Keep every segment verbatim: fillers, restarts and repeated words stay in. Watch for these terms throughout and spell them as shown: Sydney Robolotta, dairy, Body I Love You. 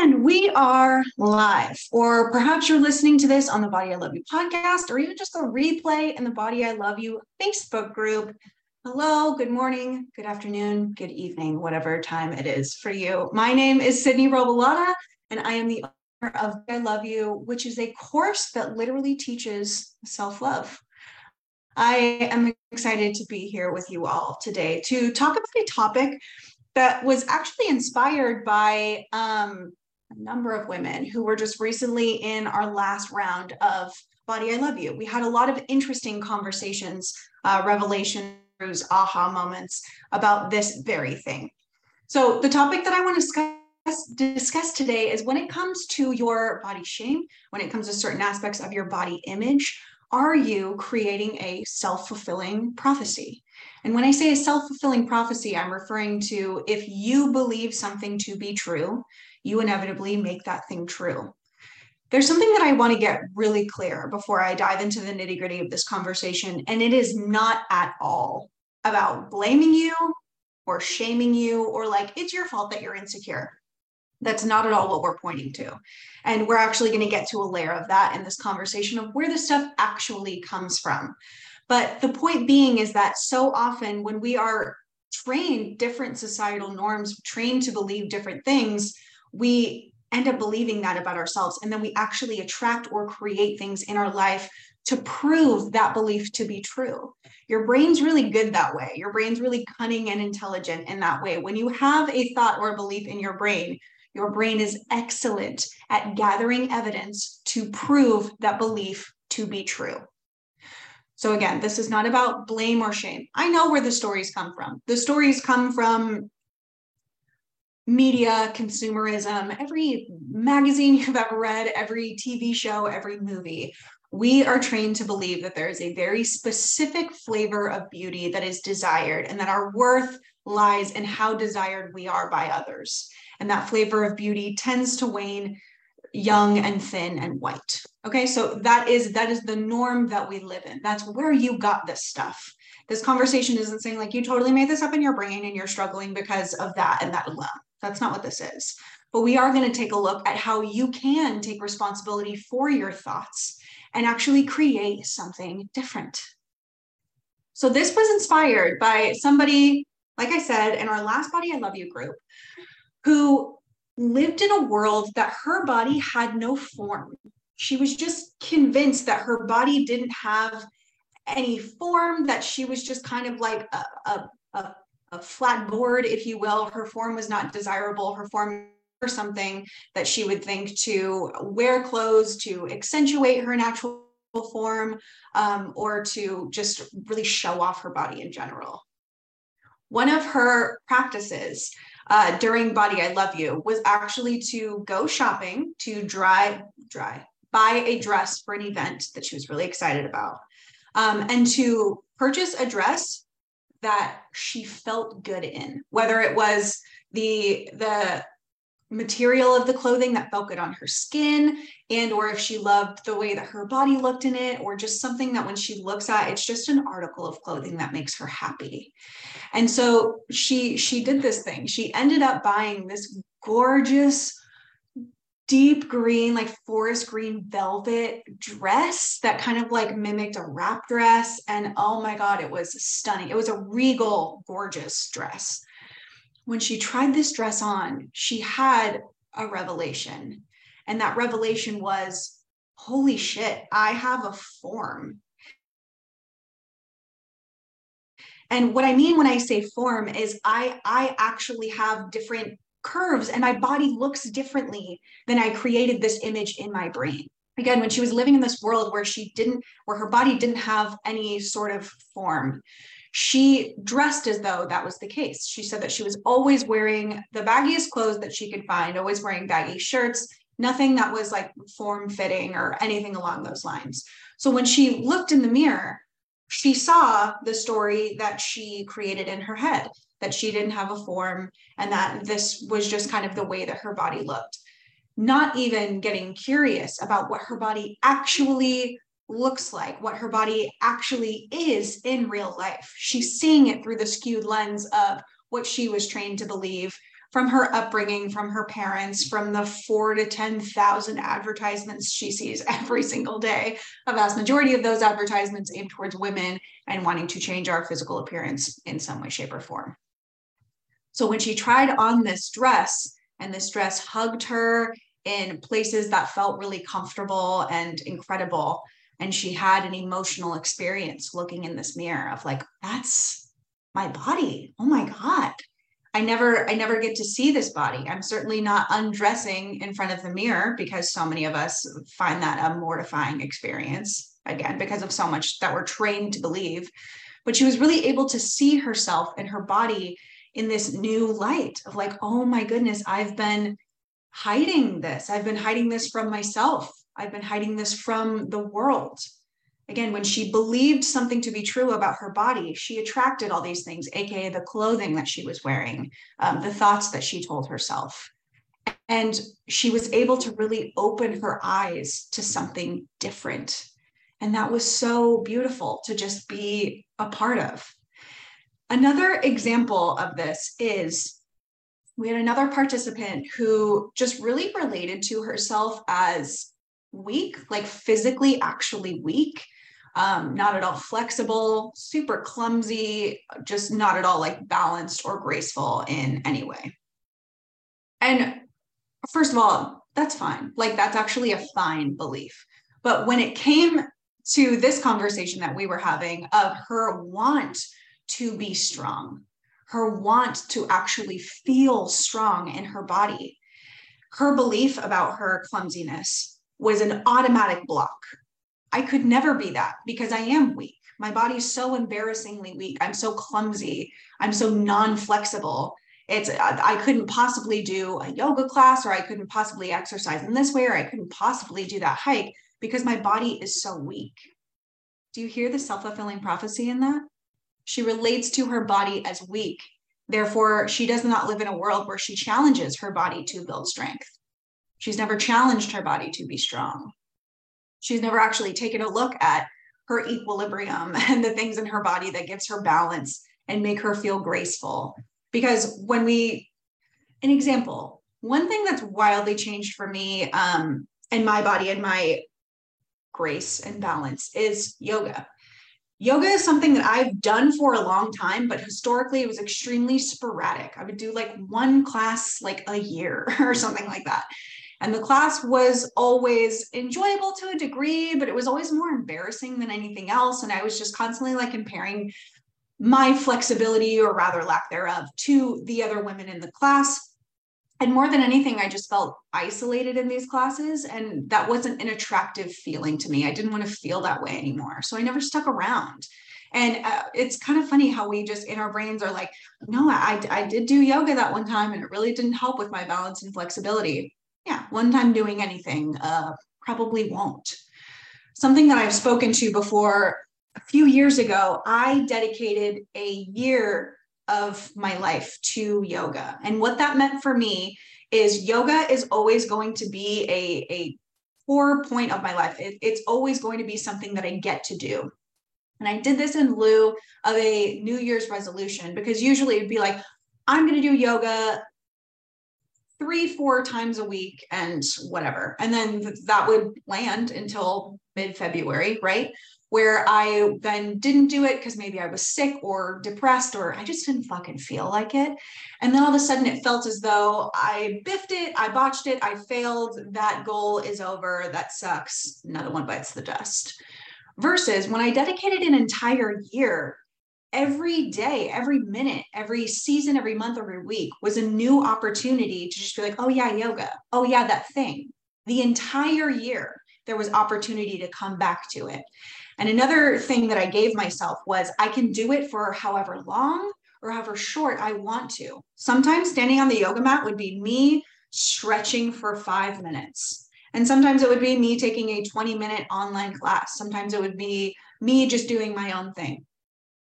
And we are live, or perhaps you're listening to this on the Body I Love You podcast, or even just a replay in the Body I Love You Facebook group. Hello, good morning, good afternoon, good evening, whatever time it is for you. My name is Sydney Robolotta, and I am the owner of I Love You, which is a course that literally teaches self-love. I am excited to be here with you all today to talk about a topic that was actually inspired by um, a number of women who were just recently in our last round of Body I Love You. We had a lot of interesting conversations, uh, revelations, aha moments about this very thing. So the topic that I want to discuss, discuss today is when it comes to your body shame, when it comes to certain aspects of your body image, are you creating a self-fulfilling prophecy? And when I say a self-fulfilling prophecy, I'm referring to if you believe something to be true, you inevitably make that thing true. There's something that I want to get really clear before I dive into the nitty-gritty of this conversation, and it is not at all about blaming you or shaming you or like, it's your fault that you're insecure. That's not at all what we're pointing to. And we're actually going to get to a layer of that in this conversation of where this stuff actually comes from. But the point being is that so often when we are trained different societal norms, trained to believe different things, we end up believing that about ourselves. And then we actually attract or create things in our life to prove that belief to be true. Your brain's really good that way. Your brain's really cunning and intelligent in that way. When you have a thought or a belief in your brain, your brain is excellent at gathering evidence to prove that belief to be true. So again, this is not about blame or shame. I know where the stories come from. The stories come from media, consumerism, every magazine you've ever read, every T V show, every movie. We are trained to believe that there is a very specific flavor of beauty that is desired and that our worth lies in how desired we are by others. And that flavor of beauty tends to wane young and thin and white. Okay, so that is that is the norm that we live in. That's where you got this stuff. This conversation isn't saying like you totally made this up in your brain and you're struggling because of that and that alone. That's not what this is. But we are going to take a look at how you can take responsibility for your thoughts and actually create something different. So this was inspired by somebody, like I said, in our last Body I Love You group, who lived in a world that her body had no form. She was just convinced that her body didn't have any form, that she was just kind of like a, a, a, a flat board, if you will. Her form was not desirable. Her form or something that she would think to wear clothes to accentuate her natural form, um, or to just really show off her body in general. One of her practices uh, during Body I Love You was actually to go shopping to dry, dry, buy a dress for an event that she was really excited about, um, and to purchase a dress that she felt good in, whether it was the the material of the clothing that felt good on her skin, and or if she loved the way that her body looked in it, or just something that when she looks at, it's just an article of clothing that makes her happy. And so she she did this thing. She ended up buying this gorgeous deep green, like forest green velvet dress that kind of like mimicked a wrap dress, and oh my god, it was stunning. It was a regal, gorgeous dress. When she tried this dress on, she had a revelation. And that revelation was, holy shit, I have a form. And what I mean when I say form is I, I actually have different curves and my body looks differently than I created this image in my brain. Again, when she was living in this world where she didn't, where her body didn't have any sort of form, she dressed as though that was the case. She said that she was always wearing the baggiest clothes that she could find, always wearing baggy shirts, nothing that was like form-fitting or anything along those lines. So when she looked in the mirror, she saw the story that she created in her head, that she didn't have a form and that this was just kind of the way that her body looked. Not even getting curious about what her body actually looks like, what her body actually is in real life. She's seeing it through the skewed lens of what she was trained to believe from her upbringing, from her parents, from the four to ten thousand advertisements she sees every single day. A vast majority of those advertisements aimed towards women and wanting to change our physical appearance in some way, shape, or form. So when she tried on this dress, and this dress hugged her in places that felt really comfortable and incredible, and she had an emotional experience looking in this mirror of like, that's my body. Oh my God. I never, I never get to see this body. I'm certainly not undressing in front of the mirror, because so many of us find that a mortifying experience, again, because of so much that we're trained to believe. But she was really able to see herself and her body in this new light of like, oh my goodness, I've been hiding this. I've been hiding this from myself. I've been hiding this from the world. Again, when she believed something to be true about her body, she attracted all these things, A K A the clothing that she was wearing, um, the thoughts that she told herself. And she was able to really open her eyes to something different. And that was so beautiful to just be a part of. Another example of this is we had another participant who just really related to herself as weak, like physically actually weak, um, not at all flexible, super clumsy, just not at all like balanced or graceful in any way. And first of all, that's fine. Like that's actually a fine belief. But when it came to this conversation that we were having of her want to be strong, her want to actually feel strong in her body, her belief about her clumsiness was an automatic block. I could never be that because I am weak. My body's so embarrassingly weak. I'm so clumsy. I'm so non-flexible. It's, I couldn't possibly do a yoga class, or I couldn't possibly exercise in this way, or I couldn't possibly do that hike because my body is so weak. Do you hear the self-fulfilling prophecy in that? She relates to her body as weak. Therefore, she does not live in a world where she challenges her body to build strength. She's never challenged her body to be strong. She's never actually taken a look at her equilibrium and the things in her body that gives her balance and make her feel graceful. Because when we, an example, one thing that's wildly changed for me um, and my body and my grace and balance is yoga. Yoga is something that I've done for a long time, but historically it was extremely sporadic. I would do like one class like a year or something like that. And the class was always enjoyable to a degree, but it was always more embarrassing than anything else. And I was just constantly like comparing my flexibility, or rather lack thereof, to the other women in the class. And more than anything, I just felt isolated in these classes, and that wasn't an attractive feeling to me. I didn't want to feel that way anymore. So I never stuck around. And uh, it's kind of funny how we just in our brains are like, no, I, I did do yoga that one time and it really didn't help with my balance and flexibility. Yeah, one time doing anything uh, probably won't. Something that I've spoken to before, a few years ago, I dedicated a year of my life to yoga. And what that meant for me is yoga is always going to be a, a core point of my life. It, it's always going to be something that I get to do. And I did this in lieu of a New Year's resolution, because usually it'd be like, I'm going to do yoga three, four times a week and whatever. And then that would land until mid-February, right? Where I then didn't do it because maybe I was sick or depressed, or I just didn't fucking feel like it. And then all of a sudden it felt as though I biffed it, I botched it, I failed, that goal is over, that sucks, another one bites the dust. Versus when I dedicated an entire year, every day, every minute, every season, every month, every week was a new opportunity to just be like, oh yeah, yoga, oh yeah, that thing. The entire year, there was opportunity to come back to it. And another thing that I gave myself was I can do it for however long or however short I want to. Sometimes standing on the yoga mat would be me stretching for five minutes. And sometimes it would be me taking a twenty minute online class. Sometimes it would be me just doing my own thing.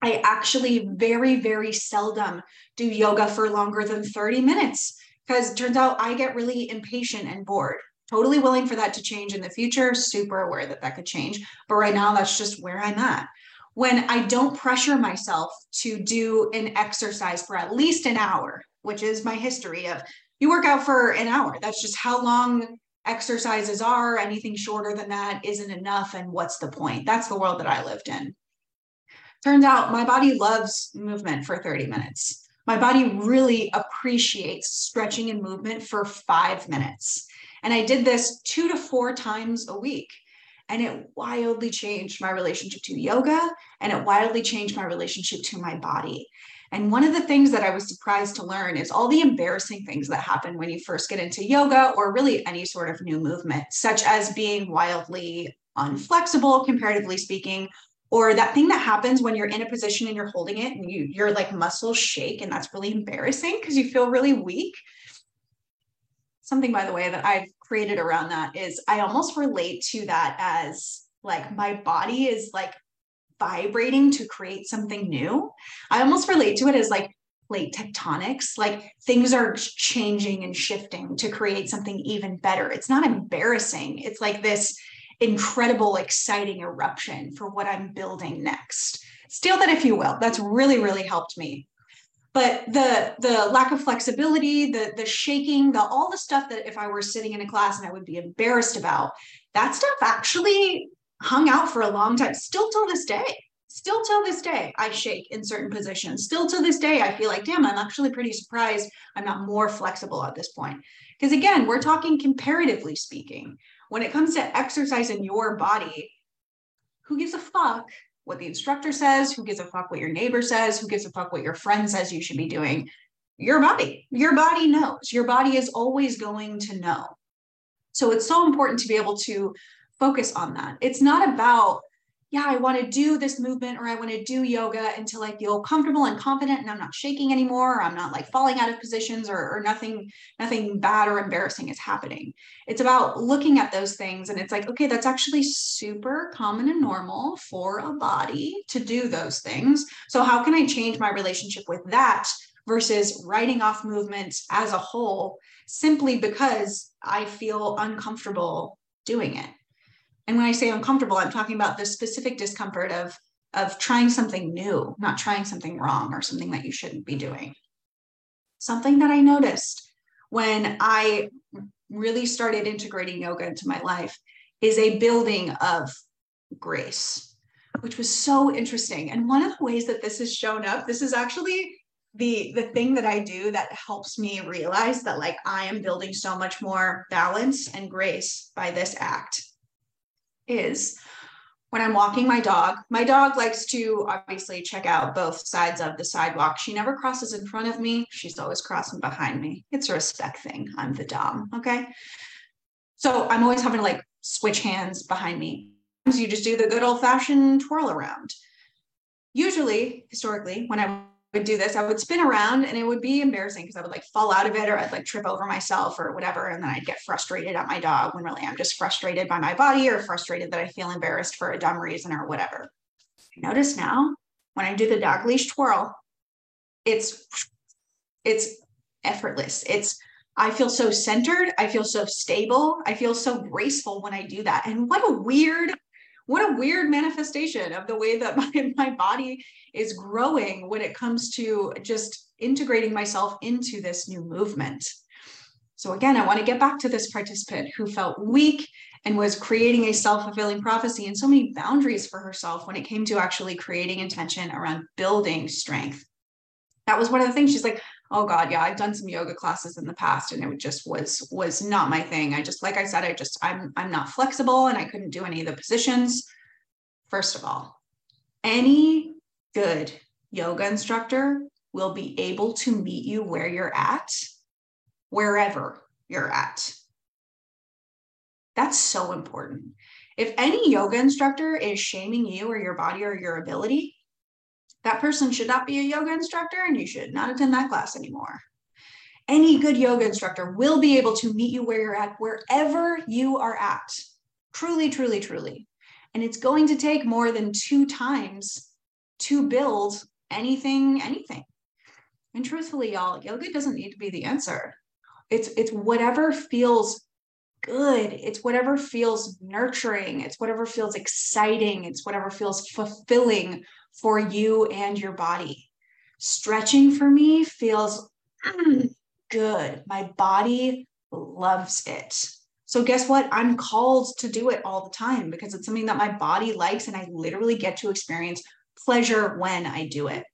I actually very, very seldom do yoga for longer than thirty minutes, because it turns out I get really impatient and bored. Totally willing for that to change in the future, super aware that that could change. But right now, that's just where I'm at. When I don't pressure myself to do an exercise for at least an hour, which is my history of you work out for an hour. That's just how long exercises are. Anything shorter than that isn't enough. And what's the point? That's the world that I lived in. Turns out my body loves movement for thirty minutes. My body really appreciates stretching and movement for five minutes. And I did this two to four times a week. And it wildly changed my relationship to yoga. And it wildly changed my relationship to my body. And one of the things that I was surprised to learn is all the embarrassing things that happen when you first get into yoga or really any sort of new movement, such as being wildly unflexible, comparatively speaking, or that thing that happens when you're in a position and you're holding it and you, you're like muscles shake, and that's really embarrassing because you feel really weak. Something, by the way, that I've created around that is I almost relate to that as like my body is like vibrating to create something new. I almost relate to it as like plate tectonics, like things are changing and shifting to create something even better. It's not embarrassing. It's like this incredible, exciting eruption for what I'm building next. Steal that if you will. That's really, really helped me. But the, the lack of flexibility, the, the shaking, the, all the stuff that if I were sitting in a class and I would be embarrassed about, that stuff actually hung out for a long time, still till this day, still till this day, I shake in certain positions. Still till this day, I feel like, damn, I'm actually pretty surprised I'm not more flexible at this point. Because again, we're talking comparatively speaking. When it comes to exercise in your body, who gives a fuck what the instructor says, who gives a fuck what your neighbor says, who gives a fuck what your friend says you should be doing? Your body, your body knows. Your body is always going to know. So it's so important to be able to focus on that. It's not about, yeah, I want to do this movement or I want to do yoga until I feel comfortable and confident and I'm not shaking anymore, or I'm not like falling out of positions, or, or nothing, nothing bad or embarrassing is happening. It's about looking at those things. And it's like, okay, that's actually super common and normal for a body to do those things. So how can I change my relationship with that versus writing off movement as a whole simply because I feel uncomfortable doing it? And when I say uncomfortable, I'm talking about the specific discomfort of, of trying something new, not trying something wrong or something that you shouldn't be doing. Something that I noticed when I really started integrating yoga into my life is a building of grace, which was so interesting. And one of the ways that this has shown up, this is actually the, the thing that I do that helps me realize that like I am building so much more balance and grace by this act. Is when I'm walking my dog, my dog likes to obviously check out both sides of the sidewalk. She never crosses in front of me. She's always crossing behind me. It's a respect thing. I'm the dom. Okay. So I'm always having to like switch hands behind me. So you just do the good old fashioned twirl around. Usually, historically, when I would do this, I would spin around and it would be embarrassing because I would like fall out of it or I'd like trip over myself or whatever. And then I'd get frustrated at my dog when really I'm just frustrated by my body or frustrated that I feel embarrassed for a dumb reason or whatever. Notice now when I do the dog leash twirl, it's, it's effortless. It's, I feel so centered. I feel so stable. I feel so graceful when I do that. And what a weird What a weird manifestation of the way that my, my body is growing when it comes to just integrating myself into this new movement. So again, I want to get back to this participant who felt weak and was creating a self-fulfilling prophecy and so many boundaries for herself when it came to actually creating intention around building strength. That was one of the things she's like, oh God, yeah, I've done some yoga classes in the past and it just was, was not my thing. I just, like I said, I just, I'm, I'm not flexible and I couldn't do any of the positions. First of all, any good yoga instructor will be able to meet you where you're at, wherever you're at. That's so important. If any yoga instructor is shaming you or your body or your ability, that person should not be a yoga instructor and you should not attend that class anymore. Any good yoga instructor will be able to meet you where you're at, wherever you are at. Truly, truly, truly. And it's going to take more than two times to build anything, anything. And truthfully, y'all, yoga doesn't need to be the answer. It's, it's whatever feels good. It's whatever feels nurturing. It's whatever feels exciting. It's whatever feels fulfilling for you and your body. Stretching for me feels mm, good. My body loves it. So guess what? I'm called to do it all the time because it's something that my body likes and I literally get to experience pleasure when I do it.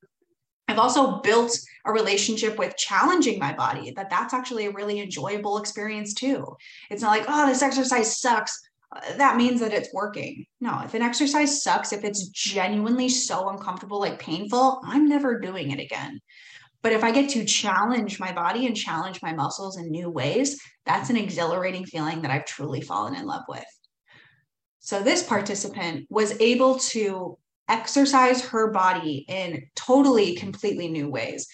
I've also built a relationship with challenging my body, that that's actually a really enjoyable experience too. It's not like, oh, this exercise sucks. That means that it's working. No, if an exercise sucks, if it's genuinely so uncomfortable, like painful, I'm never doing it again. But if I get to challenge my body and challenge my muscles in new ways, that's an exhilarating feeling that I've truly fallen in love with. So this participant was able to exercise her body in totally, completely new ways.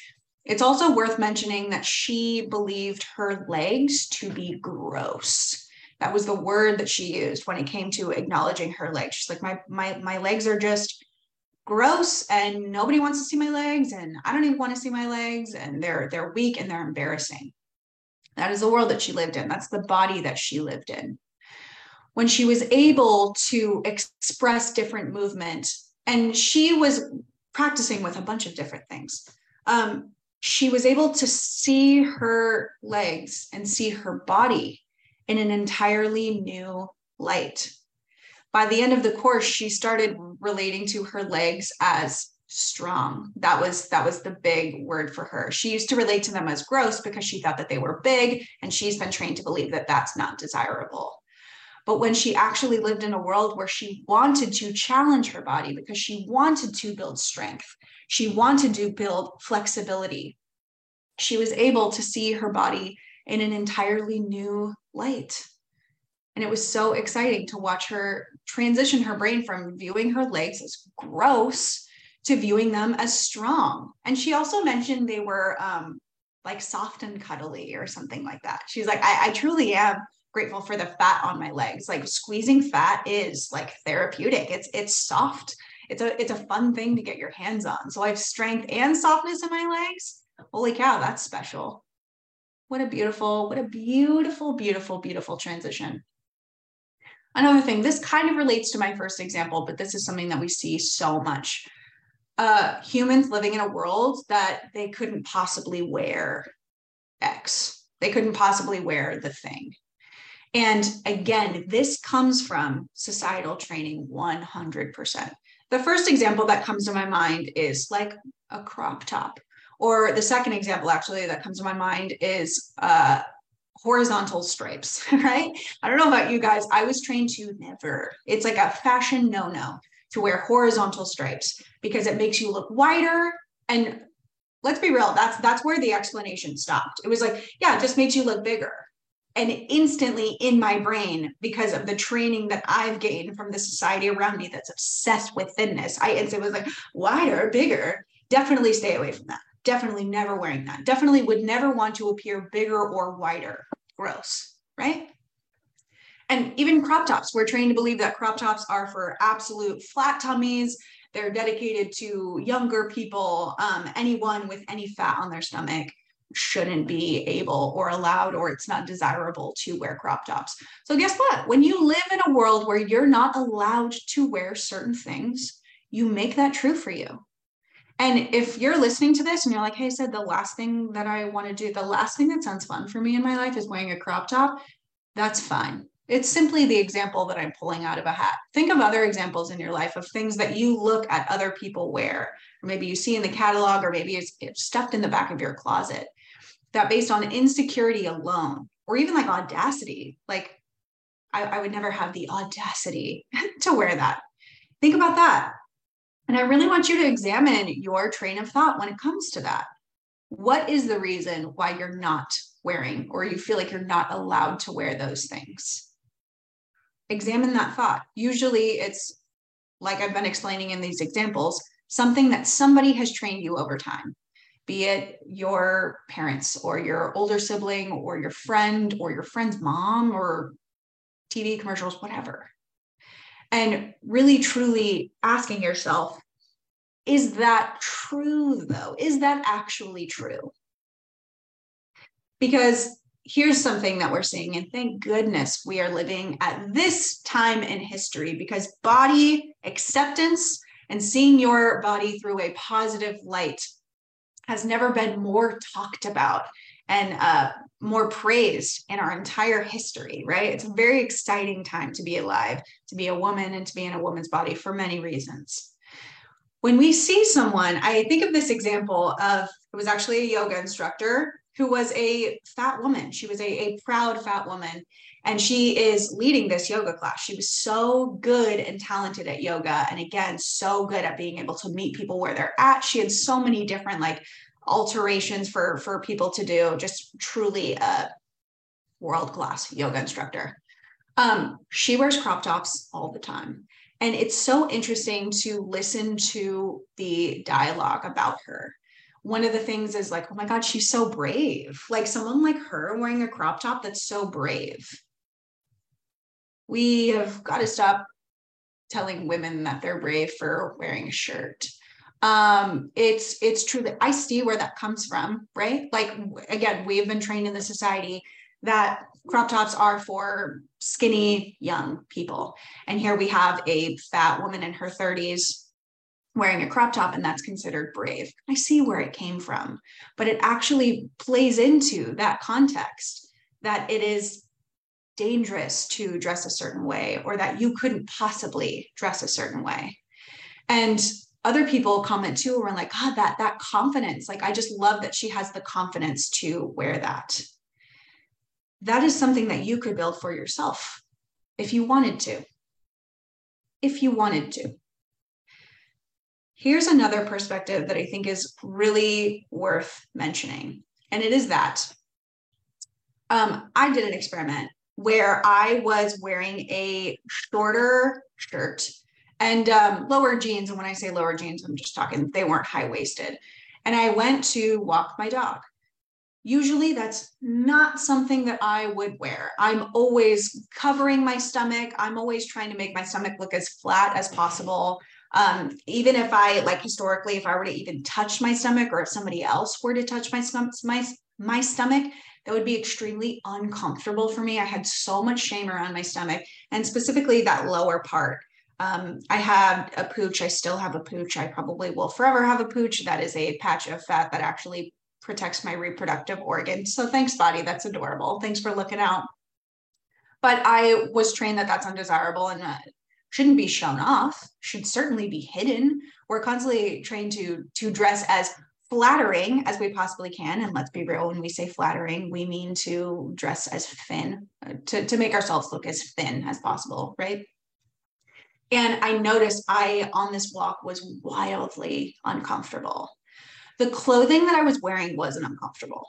It's also worth mentioning that she believed her legs to be gross. That was the word that she used when it came to acknowledging her legs. She's like, my, my, my legs are just gross and nobody wants to see my legs and I don't even want to see my legs and they're, they're weak and they're embarrassing. That is the world that she lived in. That's the body that she lived in. When she was able to express different movement, and she was practicing with a bunch of different things, um, she was able to see her legs and see her body in an entirely new light. By the end of the course, she started relating to her legs as strong. That was, that was the big word for her. She used to relate to them as gross because she thought that they were big, and she's been trained to believe that that's not desirable. But when she actually lived in a world where she wanted to challenge her body because she wanted to build strength, she wanted to build flexibility, she was able to see her body in an entirely new light. And it was so exciting to watch her transition her brain from viewing her legs as gross to viewing them as strong. And she also mentioned they were um, like soft and cuddly or something like that. She's like, I, I truly am grateful for the fat on my legs. Like squeezing fat is like therapeutic. It's, it's soft. It's a, it's a fun thing to get your hands on. So I have strength and softness in my legs. Holy cow, that's special. What a beautiful, what a beautiful, beautiful, beautiful transition. Another thing, this kind of relates to my first example, but this is something that we see so much. Uh, humans living in a world that they couldn't possibly wear X. They couldn't possibly wear the thing. And again, this comes from societal training one hundred percent. The first example that comes to my mind is like a crop top. Or the second example, actually, that comes to my mind is uh, horizontal stripes, right? I don't know about you guys. I was trained to never. It's like a fashion no-no to wear horizontal stripes because it makes you look wider. And let's be real, that's, that's where the explanation stopped. It was like, yeah, it just makes you look bigger. And instantly in my brain, because of the training that I've gained from the society around me that's obsessed with thinness, I it was like, wider, bigger, definitely stay away from that. Definitely never wearing that. Definitely would never want to appear bigger or wider. Gross, right? And even crop tops, we're trained to believe that crop tops are for absolute flat tummies. They're dedicated to younger people. Um, anyone with any fat on their stomach shouldn't be able or allowed, or it's not desirable to wear crop tops. So guess what? When you live in a world where you're not allowed to wear certain things, you make that true for you. And if you're listening to this and you're like, hey, I said the last thing that I want to do, the last thing that sounds fun for me in my life is wearing a crop top, that's fine. It's simply the example that I'm pulling out of a hat. Think of other examples in your life of things that you look at other people wear, or maybe you see in the catalog, or maybe it's, it's stuffed in the back of your closet, that based on insecurity alone, or even like audacity, like I, I would never have the audacity to wear that. Think about that. And I really want you to examine your train of thought when it comes to that. What is the reason why you're not wearing, or you feel like you're not allowed to wear those things? Examine that thought. Usually it's, like I've been explaining in these examples, something that somebody has trained you over time, be it your parents or your older sibling or your friend or your friend's mom or T V commercials, whatever. And really, truly asking yourself, is that true though? Is that actually true? Because here's something that we're seeing, and thank goodness we are living at this time in history, because body acceptance and seeing your body through a positive light has never been more talked about and uh, more praised in our entire history, right? It's a very exciting time to be alive, to be a woman, and to be in a woman's body for many reasons. When we see someone, I think of this example of, it was actually a yoga instructor who was a fat woman. She was a, a proud fat woman, and she is leading this yoga class. She was so good and talented at yoga. And again, so good at being able to meet people where they're at. She had so many different like alterations for, for people to do, just truly a world-class yoga instructor. Um, she wears crop tops all the time. And it's so interesting to listen to the dialogue about her. One of the things is like, oh my God, she's so brave. Like someone like her wearing a crop top, that's so brave. We have got to stop telling women that they're brave for wearing a shirt. Um, it's, it's true that I see where that comes from, right? Like, again, we've been trained in the society that crop tops are for skinny young people. And here we have a fat woman in her thirties wearing a crop top, and that's considered brave. I see where it came from, but it actually plays into that context that it is dangerous to dress a certain way, or that you couldn't possibly dress a certain way. And other people comment too, and we're like, God, that, that confidence, like, I just love that she has the confidence to wear that. That is something that you could build for yourself if you wanted to, if you wanted to. Here's another perspective that I think is really worth mentioning, and it is that um, I did an experiment where I was wearing a shorter shirt and um, lower jeans. And when I say lower jeans, I'm just talking, they weren't high-waisted. And I went to walk my dog. Usually that's not something that I would wear. I'm always covering my stomach. I'm always trying to make my stomach look as flat as possible. Um, even if I, like historically, if I were to even touch my stomach, or if somebody else were to touch my, my, my stomach, that would be extremely uncomfortable for me. I had so much shame around my stomach, and specifically that lower part. Um, I have a pooch. I still have a pooch. I probably will forever have a pooch. That is a patch of fat that actually protects my reproductive organ. So thanks, body. That's adorable. Thanks for looking out. But I was trained that that's undesirable and uh, shouldn't be shown off, should certainly be hidden. We're constantly trained to, to dress as flattering as we possibly can. And let's be real, when we say flattering, we mean to dress as thin, to, to make ourselves look as thin as possible, right? And I noticed I, on this walk, was wildly uncomfortable. The clothing that I was wearing wasn't uncomfortable.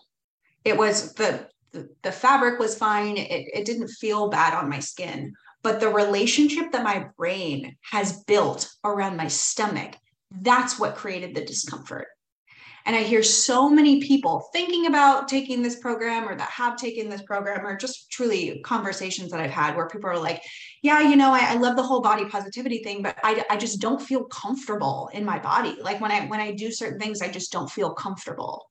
It was, the, the, the fabric was fine. It, it didn't feel bad on my skin. But the relationship that my brain has built around my stomach, that's what created the discomfort. And I hear so many people thinking about taking this program, or that have taken this program, or just truly conversations that I've had where people are like, yeah, you know, I, I love the whole body positivity thing, but I, I just don't feel comfortable in my body. Like when I, when I do certain things, I just don't feel comfortable.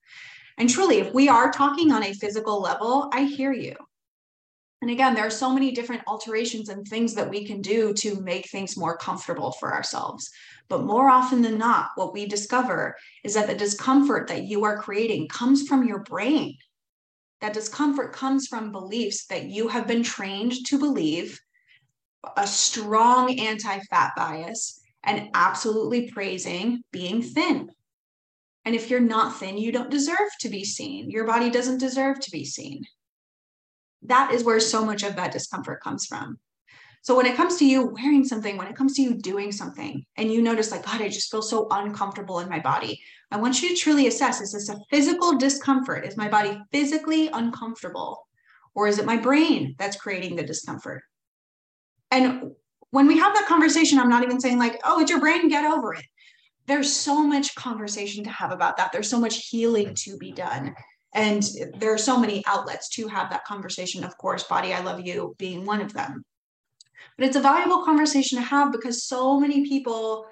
And truly, if we are talking on a physical level, I hear you. And again, there are so many different alterations and things that we can do to make things more comfortable for ourselves. But more often than not, what we discover is that the discomfort that you are creating comes from your brain. That discomfort comes from beliefs that you have been trained to believe, a strong anti-fat bias, and absolutely praising being thin. And if you're not thin, you don't deserve to be seen. Your body doesn't deserve to be seen. That is where so much of that discomfort comes from. So when it comes to you wearing something, when it comes to you doing something, and you notice like, God, I just feel so uncomfortable in my body, I want you to truly assess, is this a physical discomfort? Is my body physically uncomfortable? Or is it my brain that's creating the discomfort? And when we have that conversation, I'm not even saying like, oh, it's your brain, get over it. There's so much conversation to have about that. There's so much healing to be done. And there are so many outlets to have that conversation, of course, Body I Love You being one of them. But it's a valuable conversation to have because so many people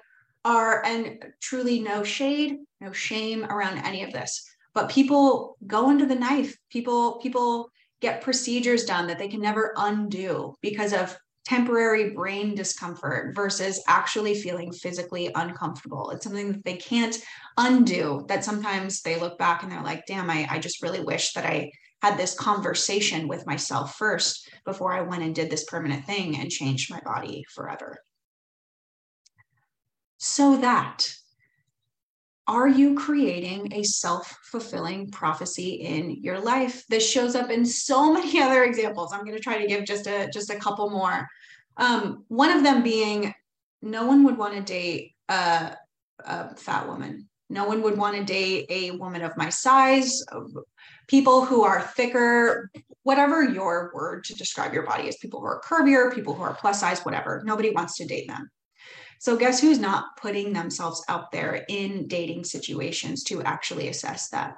are, and truly no shade, no shame around any of this, but people go into the knife. People, people get procedures done that they can never undo because of temporary brain discomfort versus actually feeling physically uncomfortable. It's something that they can't undo, that sometimes they look back and they're like, damn, I, I just really wish that I had this conversation with myself first before I went and did this permanent thing and changed my body forever. So that, are you creating a self-fulfilling prophecy in your life? This shows up in so many other examples. I'm going to try to give just a, just a couple more. Um, one of them being, no one would want to date a, a fat woman. No one would want to date a woman of my size, people who are thicker, whatever your word to describe your body is, people who are curvier, people who are plus size, whatever. Nobody wants to date them. So guess who's not putting themselves out there in dating situations to actually assess that?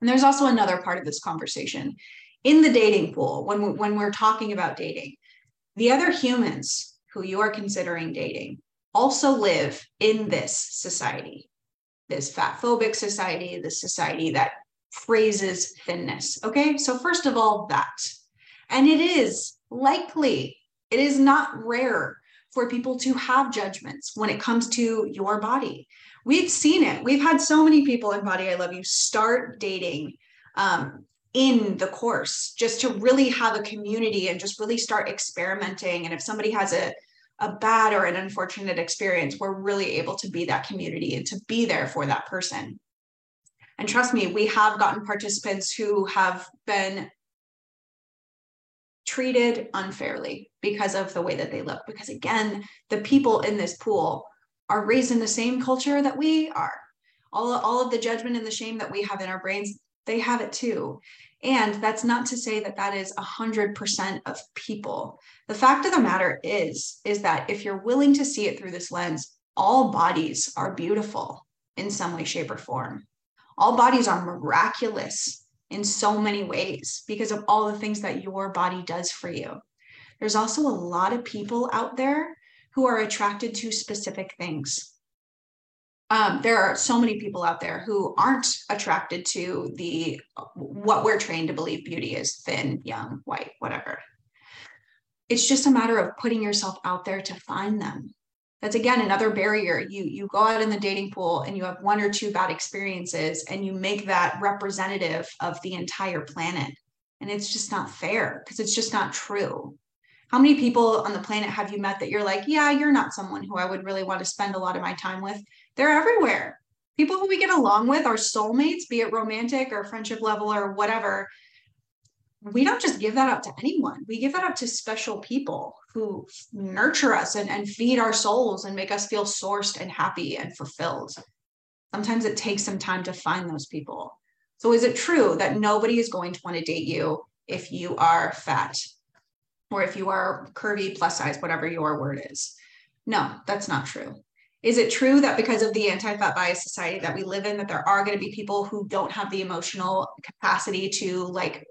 And there's also another part of this conversation. In the dating pool, when, we, when we're talking about dating, the other humans who you are considering dating also live in this society, this fatphobic society, this society that praises thinness. Okay, so first of all, that. And it is likely, it is not rare for people to have judgments when it comes to your body. We've seen it. We've had so many people in Body I Love You start dating um, in the course just to really have a community and just really start experimenting. And if somebody has a, a bad or an unfortunate experience, we're really able to be that community and to be there for that person. And trust me, we have gotten participants who have been treated unfairly because of the way that they look. Because again, the people in this pool are raised in the same culture that we are. All, all of the judgment and the shame that we have in our brains, they have it too. And that's not to say that that is one hundred percent of people. The fact of the matter is, is that if you're willing to see it through this lens, all bodies are beautiful in some way, shape, or form. All bodies are miraculous in so many ways because of all the things that your body does for you. There's also a lot of people out there who are attracted to specific things. Um, there are so many people out there who aren't attracted to the, what we're trained to believe beauty is: thin, young, white, whatever. It's just a matter of putting yourself out there to find them. That's again, another barrier. You, you go out in the dating pool and you have one or two bad experiences and you make that representative of the entire planet. And it's just not fair because it's just not true. How many people on the planet have you met that you're like, yeah, you're not someone who I would really want to spend a lot of my time with? They're everywhere. People who we get along with, our soulmates, be it romantic or friendship level or whatever, we don't just give that up to anyone. We give that up to special people who nurture us and, and feed our souls and make us feel sourced and happy and fulfilled. Sometimes it takes some time to find those people. So is it true that nobody is going to want to date you if you are fat or if you are curvy, plus size, whatever your word is? No, that's not true. Is it true that because of the anti-fat bias society that we live in, that there are going to be people who don't have the emotional capacity to like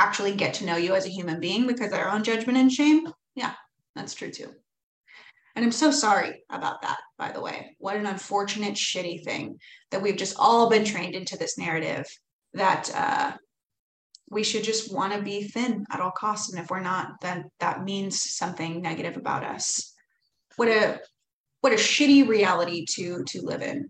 actually get to know you as a human being because of our own judgment and shame? Yeah, that's true too. And I'm so sorry about that, by the way. What an unfortunate, shitty thing that we've just all been trained into this narrative that uh, we should just want to be thin at all costs. And if we're not, then that means something negative about us. What a, what a shitty reality to, to live in.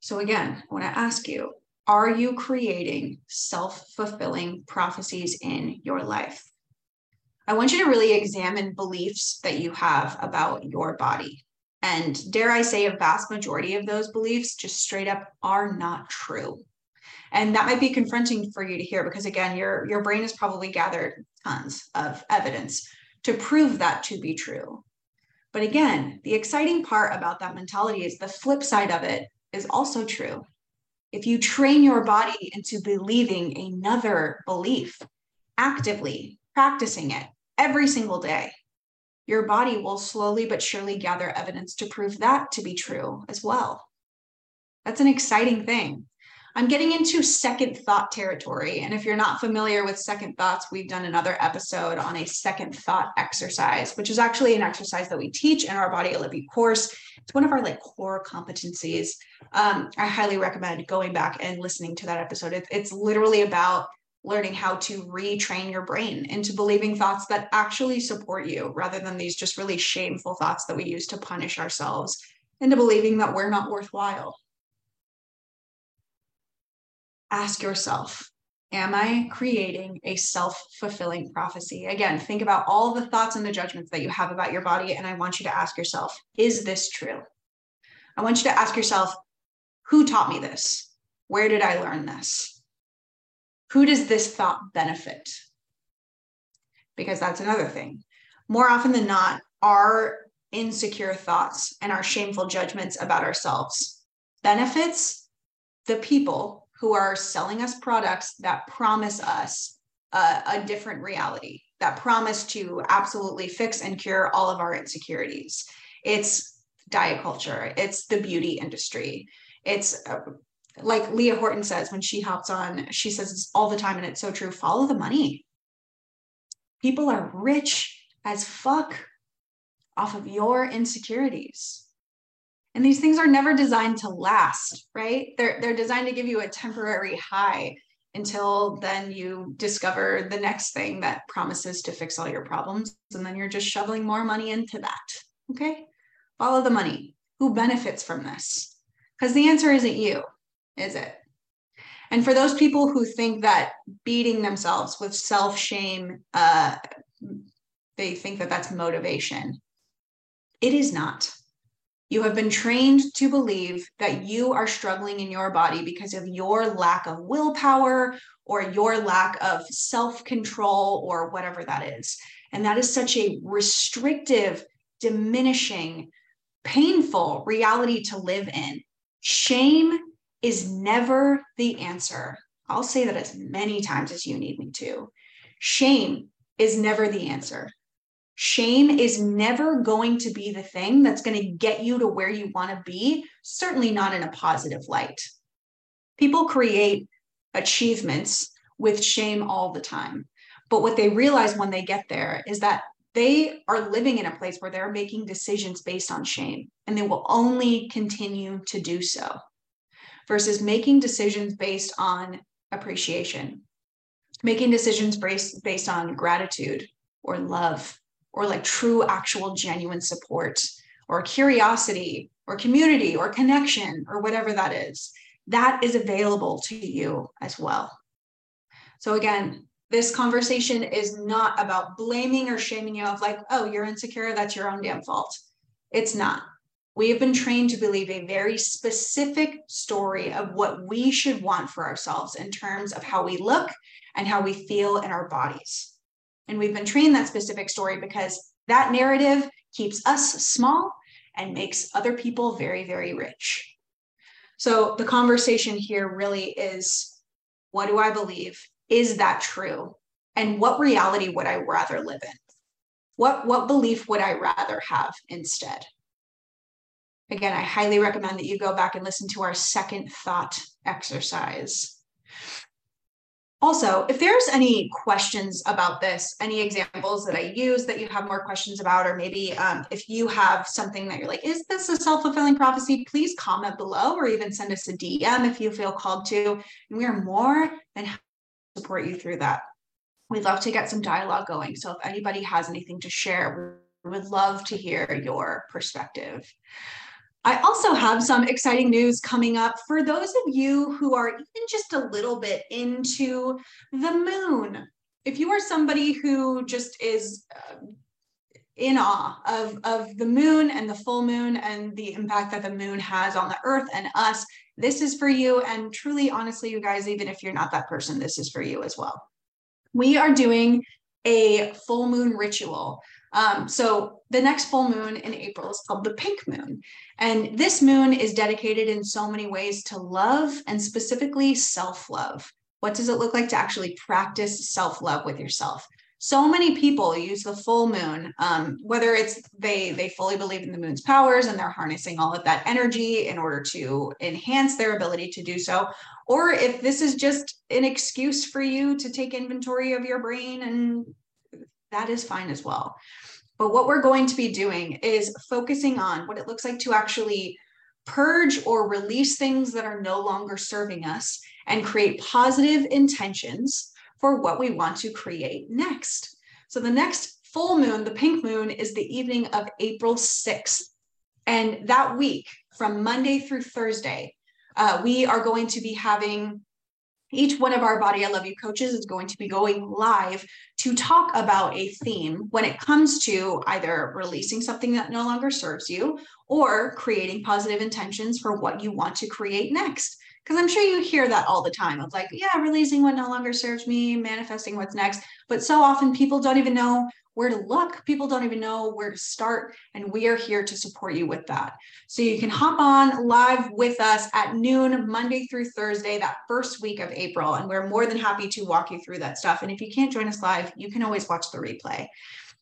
So again, I want to ask you, are you creating self-fulfilling prophecies in your life? I want you to really examine beliefs that you have about your body. And dare I say, a vast majority of those beliefs just straight up are not true. And that might be confronting for you to hear because again, your, your brain has probably gathered tons of evidence to prove that to be true. But again, the exciting part about that mentality is the flip side of it is also true. If you train your body into believing another belief, actively practicing it every single day, your body will slowly but surely gather evidence to prove that to be true as well. That's an exciting thing. I'm getting into second thought territory. And if you're not familiar with second thoughts, we've done another episode on a second thought exercise, which is actually an exercise that we teach in our Body I Love You course. It's one of our like core competencies. Um, I highly recommend going back and listening to that episode. It, it's literally about learning how to retrain your brain into believing thoughts that actually support you, rather than these just really shameful thoughts that we use to punish ourselves into believing that we're not worthwhile. Ask yourself, am I creating a self-fulfilling prophecy? Again, think about all the thoughts and the judgments that you have about your body, and I want you to ask yourself, is this true? I want you to ask yourself, who taught me this? Where did I learn this? Who does this thought benefit? Because that's another thing. More often than not, our insecure thoughts and our shameful judgments about ourselves benefits the people who are selling us products that promise us a, a different reality, that promise to absolutely fix and cure all of our insecurities. It's diet culture. It's the beauty industry. It's uh, like Leah Horton says when she hops on, she says this all the time, and it's so true: follow the money. People are rich as fuck off of your insecurities. And these things are never designed to last, right? They're, they're designed to give you a temporary high until then you discover the next thing that promises to fix all your problems. And then you're just shoveling more money into that, okay? Follow the money. Who benefits from this? Because the answer isn't you, is it? And for those people who think that beating themselves with self-shame, uh, they think that that's motivation. It is not. You have been trained to believe that you are struggling in your body because of your lack of willpower or your lack of self-control or whatever that is. And that is such a restrictive, diminishing, painful reality to live in. Shame is never the answer. I'll say that as many times as you need me to. Shame is never the answer. Shame is never going to be the thing that's going to get you to where you want to be, certainly not in a positive light. People create achievements with shame all the time. But what they realize when they get there is that they are living in a place where they're making decisions based on shame, and they will only continue to do so, versus making decisions based on appreciation, making decisions based, based on gratitude or love, or like true, actual, genuine support, or curiosity, or community, or connection, or whatever that is. That is available to you as well. So again, this conversation is not about blaming or shaming you of like, oh, you're insecure, that's your own damn fault. It's not. We have been trained to believe a very specific story of what we should want for ourselves in terms of how we look and how we feel in our bodies. And we've been trained that specific story because that narrative keeps us small and makes other people very, very rich. So the conversation here really is, what do I believe? Is that true? And what reality would I rather live in? What, what belief would I rather have instead? Again, I highly recommend that you go back and listen to our second thought exercise. Also, if there's any questions about this, any examples that I use that you have more questions about, or maybe um, if you have something that you're like, is this a self-fulfilling prophecy? Please comment below, or even send us a D M if you feel called to. And we are more than happy to support you through that. We'd love to get some dialogue going. So if anybody has anything to share, we would love to hear your perspective. I also have some exciting news coming up for those of you who are even just a little bit into the moon. If you are somebody who just is uh, in awe of, of the moon and the full moon and the impact that the moon has on the earth and us, this is for you. And truly, honestly, you guys, even if you're not that person, this is for you as well. We are doing a full moon ritual. Um, so the next full moon in April is called the pink moon. And this moon is dedicated in so many ways to love, and specifically self-love. What does it look like to actually practice self-love with yourself? So many people use the full moon, um, whether it's they, they fully believe in the moon's powers and they're harnessing all of that energy in order to enhance their ability to do so, or if this is just an excuse for you to take inventory of your brain, and that is fine as well. But what we're going to be doing is focusing on what it looks like to actually purge or release things that are no longer serving us and create positive intentions for what we want to create next. So the next full moon, the pink moon, is the evening of April sixth. And that week, from Monday through Thursday, uh, we are going to be having, each one of our Body I Love You coaches is going to be going live to talk about a theme when it comes to either releasing something that no longer serves you or creating positive intentions for what you want to create next. Because I'm sure you hear that all the time of like, yeah, releasing what no longer serves me, manifesting what's next. But so often people don't even know where to look. People don't even know where to start. And we are here to support you with that. So you can hop on live with us at noon, Monday through Thursday, that first week of April. And we're more than happy to walk you through that stuff. And if you can't join us live, you can always watch the replay.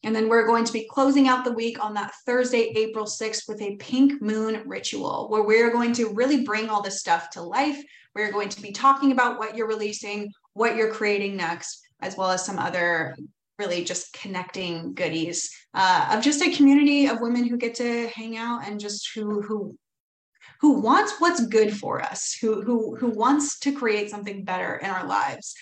And then we're going to be closing out the week on that Thursday, April sixth, with a pink moon ritual, where we're going to really bring all this stuff to life. We're going to be talking about what you're releasing, what you're creating next, as well as some other really just connecting goodies uh, of just a community of women who get to hang out and just who who who wants what's good for us, who who who wants to create something better in our lives.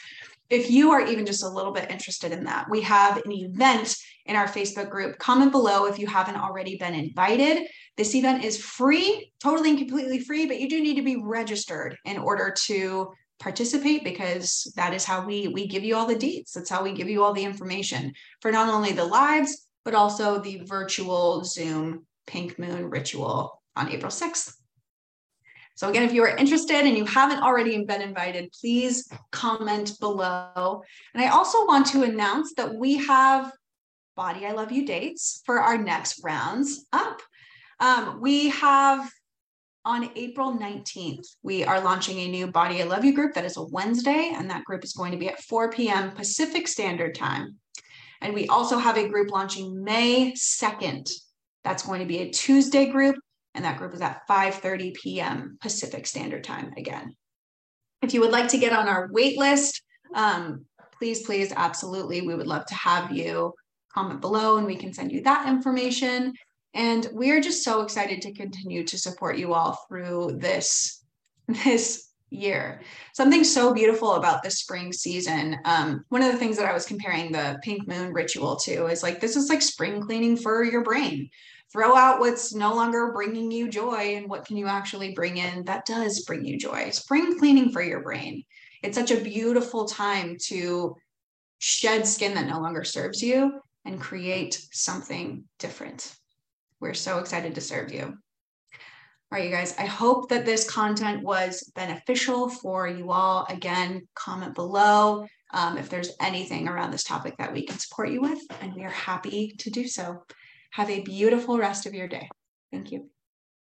If you are even just a little bit interested in that, we have an event in our Facebook group. Comment below if you haven't already been invited. This event is free, totally and completely free, but you do need to be registered in order to participate, because that is how we we give you all the deets. That's how we give you all the information for not only the lives, but also the virtual Zoom pink moon ritual on April sixth. So again, if you are interested and you haven't already been invited, please comment below. And I also want to announce that we have Body I Love You dates for our next rounds up. Um, we have on April nineteenth, we are launching a new Body I Love You group that is a Wednesday, and that group is going to be at four p m Pacific Standard Time. And we also have a group launching May second. That's going to be a Tuesday group, and that group is at five thirty p m Pacific Standard Time again. If you would like to get on our wait list, um, please, please, absolutely. We would love to have you. Comment below and we can send you that information. And we are just so excited to continue to support you all through this, this year. Something so beautiful about the spring season. Um, one of the things that I was comparing the pink moon ritual to is like, this is like spring cleaning for your brain. Throw out what's no longer bringing you joy and what can you actually bring in that does bring you joy. Spring cleaning for your brain. It's such a beautiful time to shed skin that no longer serves you and create something different. We're so excited to serve you. All right, you guys, I hope that this content was beneficial for you all. Again, comment below um, if there's anything around this topic that we can support you with, and we are happy to do so. Have a beautiful rest of your day. Thank you.